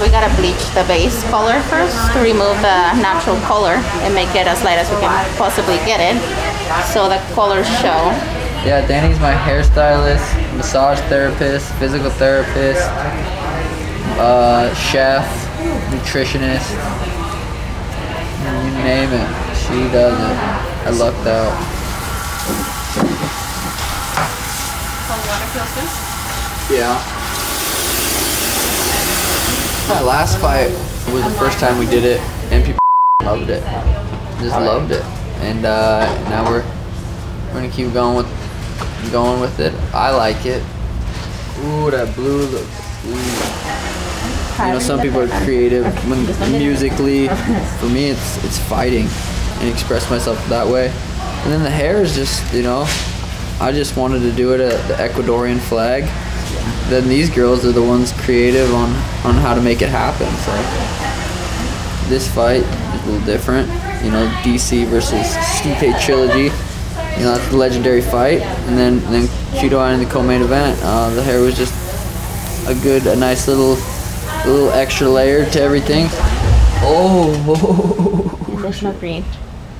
we gotta bleach the base color first to remove the natural color and make it as light as we can possibly get it, so the colors show. Yeah, Danny's my hairstylist, massage therapist, physical therapist, chef, nutritionist, you name it, she does it. I lucked out. Cold water feels good? Yeah. My last fight was the first time we did it, and people loved it, just loved it, and now we're gonna keep going with it. I like it. Ooh, that blue looks. Ooh. You know, some people are creative musically. For me, it's fighting, and express myself that way. And then the hair is just, you know, I just wanted to do it at the Ecuadorian flag. Then these girls are the ones creative on how to make it happen. So this fight is a little different. You know, DC versus Stipe trilogy. You know, that's the legendary fight. And then Chudo in the co-main event. The hair was just a nice little extra layer to everything. Oh, there's no green.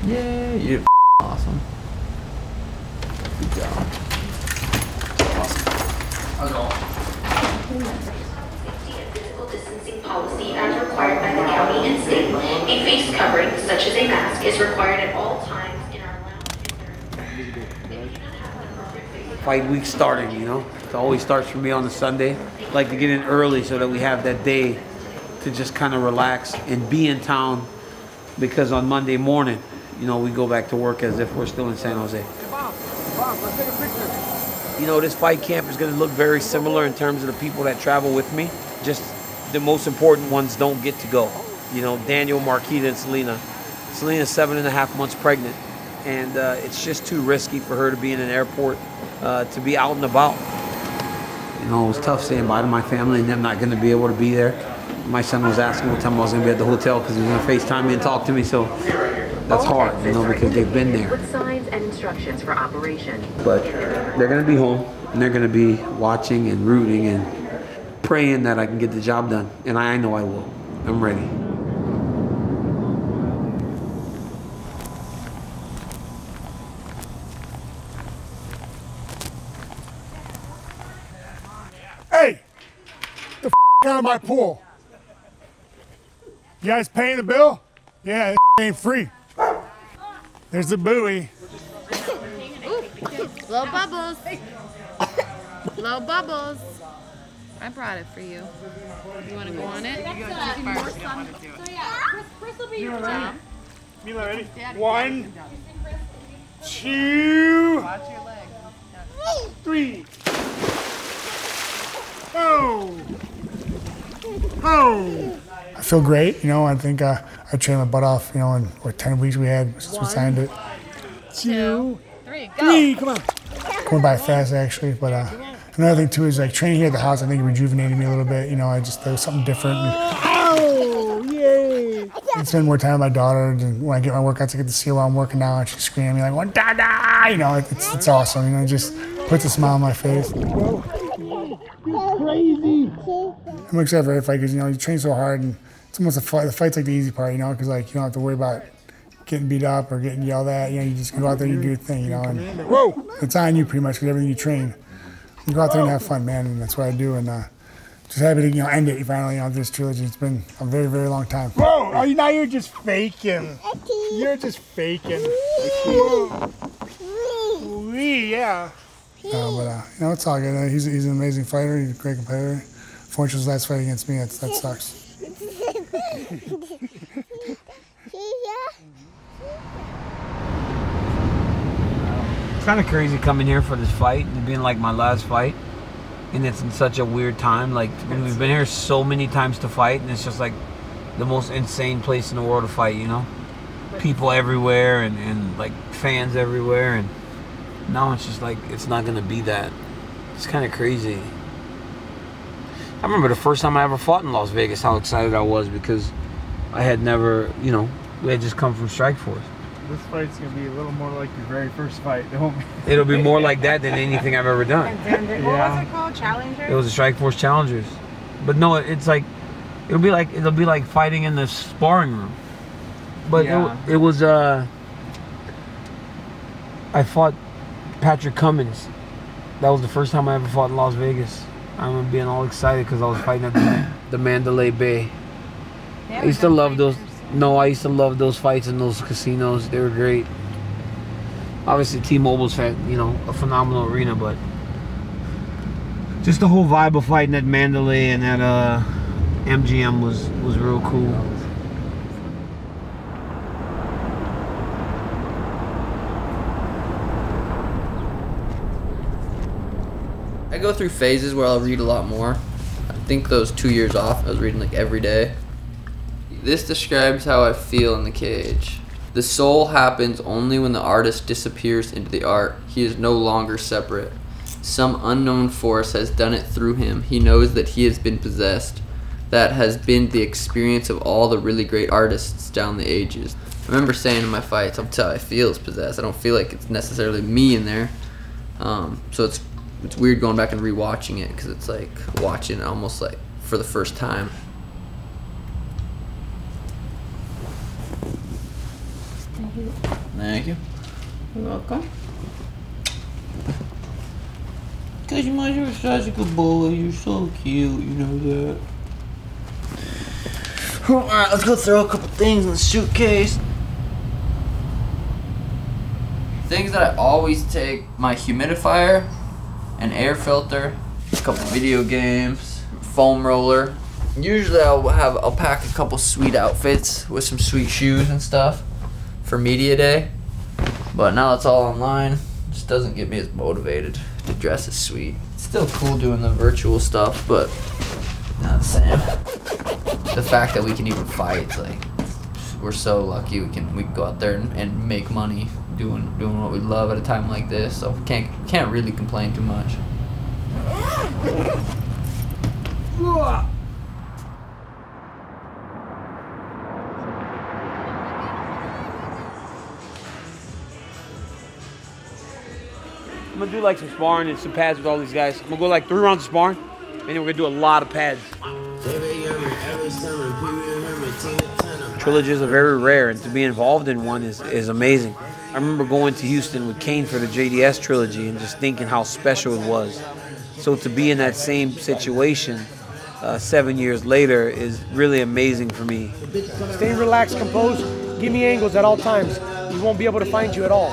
Yeah, you're awesome. Good job. A face covering, such as a mask, is required at all times in our lounge. Fight week starting, you know. It always starts for me on a Sunday. I like to get in early so that we have that day to just kind of relax and be in town, because on Monday morning, you know, we go back to work as if we're still in San Jose. Bob, let's take a picture. You know, this fight camp is going to look very similar in terms of the people that travel with me. Just the most important ones don't get to go. You know, Daniel, Marquita, and Selena. Selena's 7.5 months pregnant, and it's just too risky for her to be in an airport, to be out and about. You know, it was tough saying bye to my family and them not going to be able to be there. My son was asking what time I was going to be at the hotel because he was going to FaceTime me and talk to me, so that's hard, you know, because they've been there. With signs and instructions for operation. But they're going to be home, and they're going to be watching and rooting and praying that I can get the job done, and I know I will. I'm ready. Out of my pool. You guys paying the bill? Yeah, it ain't free. There's the buoy. Little bubbles. Little bubbles. I brought it for you. You want to go on it? Mila, ready? 1, 2, 3. Oh! Oh! I feel great, you know. I think I trained my butt off, you know, in what 10 weeks we had since we signed it. 2, 3, go! 3, come on! Going by fast, actually. But another thing, too, is like training here at the house, I think it rejuvenated me a little bit. You know, I just, there was something different. Oh! Yay! I spend more time with my daughter, and when I get my workouts, I get to see her while I'm working out, and she's screaming at me like, "One da-da!" You know, it's awesome. You know, it just puts a smile on my face. Crazy. I'm excited for every fight because, you know, you train so hard, and it's almost the fight's like the easy part, you know, because, like, you don't have to worry about getting beat up or getting yelled at. You know, you just go out there and you do your thing, you know, and whoa, it's on you pretty much because everything you train. You go out there and have fun, man, and that's what I do, and just happy to, you know, end it finally on this trilogy. It's been a very, very long time. Whoa, oh, now you're just faking. You're just faking. Whoa. Yeah. But you know, it's all good. He's an amazing fighter. He's a great competitor. Fortunately, his last fight against me, that sucks. It's kind of crazy coming here for this fight and being like my last fight, and it's in such a weird time. Like, we've been here so many times to fight, and it's just like the most insane place in the world to fight. You know, people everywhere and like fans everywhere and. Now it's just like, it's not gonna be that. It's kind of crazy. I remember the first time I ever fought in Las Vegas, how excited I was because I had never, you know, we had just come from Strike Force. This fight's gonna be a little more like your very first fight. It'll be more like that than anything I've ever done. What was it called? Challengers? It was a Strike Force Challengers. But no, it's like, It'll be like fighting in the sparring room. But yeah. it was I fought Patrick Cummins. That was the first time I ever fought in Las Vegas. I remember being all excited because I was fighting at the Mandalay Bay. I used to love those. No, I used to love those fights in those casinos. They were great. Obviously, T-Mobile's had, you know, a phenomenal arena, but just the whole vibe of fighting at Mandalay and at MGM was real cool. I go through phases where I'll read a lot more. I think those 2 years off, I was reading like every day. This describes how I feel in the cage. The soul happens only when the artist disappears into the art. He is no longer separate. Some unknown force has done it through him. He knows that he has been possessed. That has been the experience of all the really great artists down the ages. I remember saying in my fights, I'm telling you, I feel it's possessed. I don't feel like it's necessarily me in there. So it's weird going back and rewatching it, because it's like watching it almost like for the first time. Thank you. Thank you. You're welcome. Because you're such a good boy, you're so cute, you know that. Alright, let's go throw a couple things in the suitcase. Things that I always take: my humidifier, an air filter, a couple video games, foam roller. Usually I'll pack a couple sweet outfits with some sweet shoes and stuff for media day. But now it's all online, it just doesn't get me as motivated to dress as sweet. It's still cool doing the virtual stuff, but not the same. The fact that we can even fight, like, we're so lucky we can go out there and make money doing what we love at a time like this, so can't really complain too much. I'm gonna do like some sparring and some pads with all these guys. I'm gonna go like 3 rounds of sparring, and then we're gonna do a lot of pads. Trilogies are very rare, and to be involved in one is amazing. I remember going to Houston with Kane for the JDS trilogy and just thinking how special it was. So to be in that same situation 7 years later is really amazing for me. Stay relaxed, composed, give me angles at all times. He won't be able to find you at all.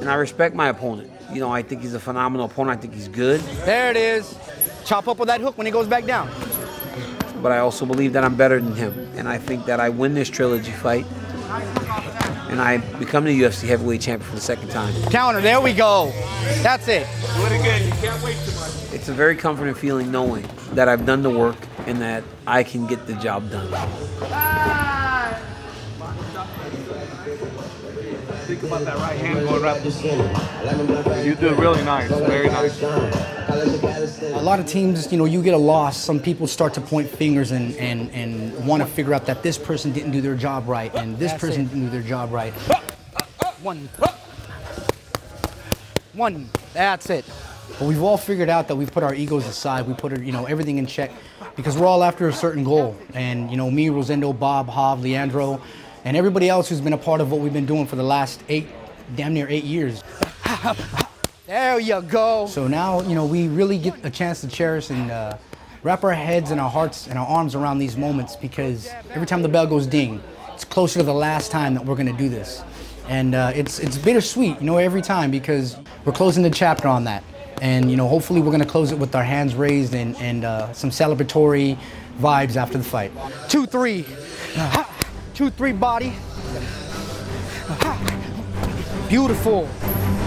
And I respect my opponent. You know, I think he's a phenomenal opponent. I think he's good. There it is. Chop up with that hook when he goes back down. But I also believe that I'm better than him. And I think that I win this trilogy fight. And I become the UFC heavyweight champion for the 2nd time. Counter, there we go. That's it. Do it again, you can't wait too much. It's a very comforting feeling knowing that I've done the work and that I can get the job done. Think about that right hand going right this way. You do really nice, very nice. A lot of teams, you know, you get a loss, some people start to point fingers and want to figure out that this person didn't do their job right, and this person didn't do their job right. One, that's it. But we've all figured out that we put our egos aside, we put, you know, everything in check, because we're all after a certain goal. And, you know, me, Rosendo, Bob, Hav, Leandro, and everybody else who's been a part of what we've been doing for the last damn near 8 years. There you go. So now, you know, we really get a chance to cherish and wrap our heads and our hearts and our arms around these moments, because every time the bell goes ding, it's closer to the last time that we're gonna do this. And it's bittersweet, you know, every time, because we're closing the chapter on that. And, you know, hopefully we're gonna close it with our hands raised and some celebratory vibes after the fight. 2, 3. 2, 3 body. Beautiful.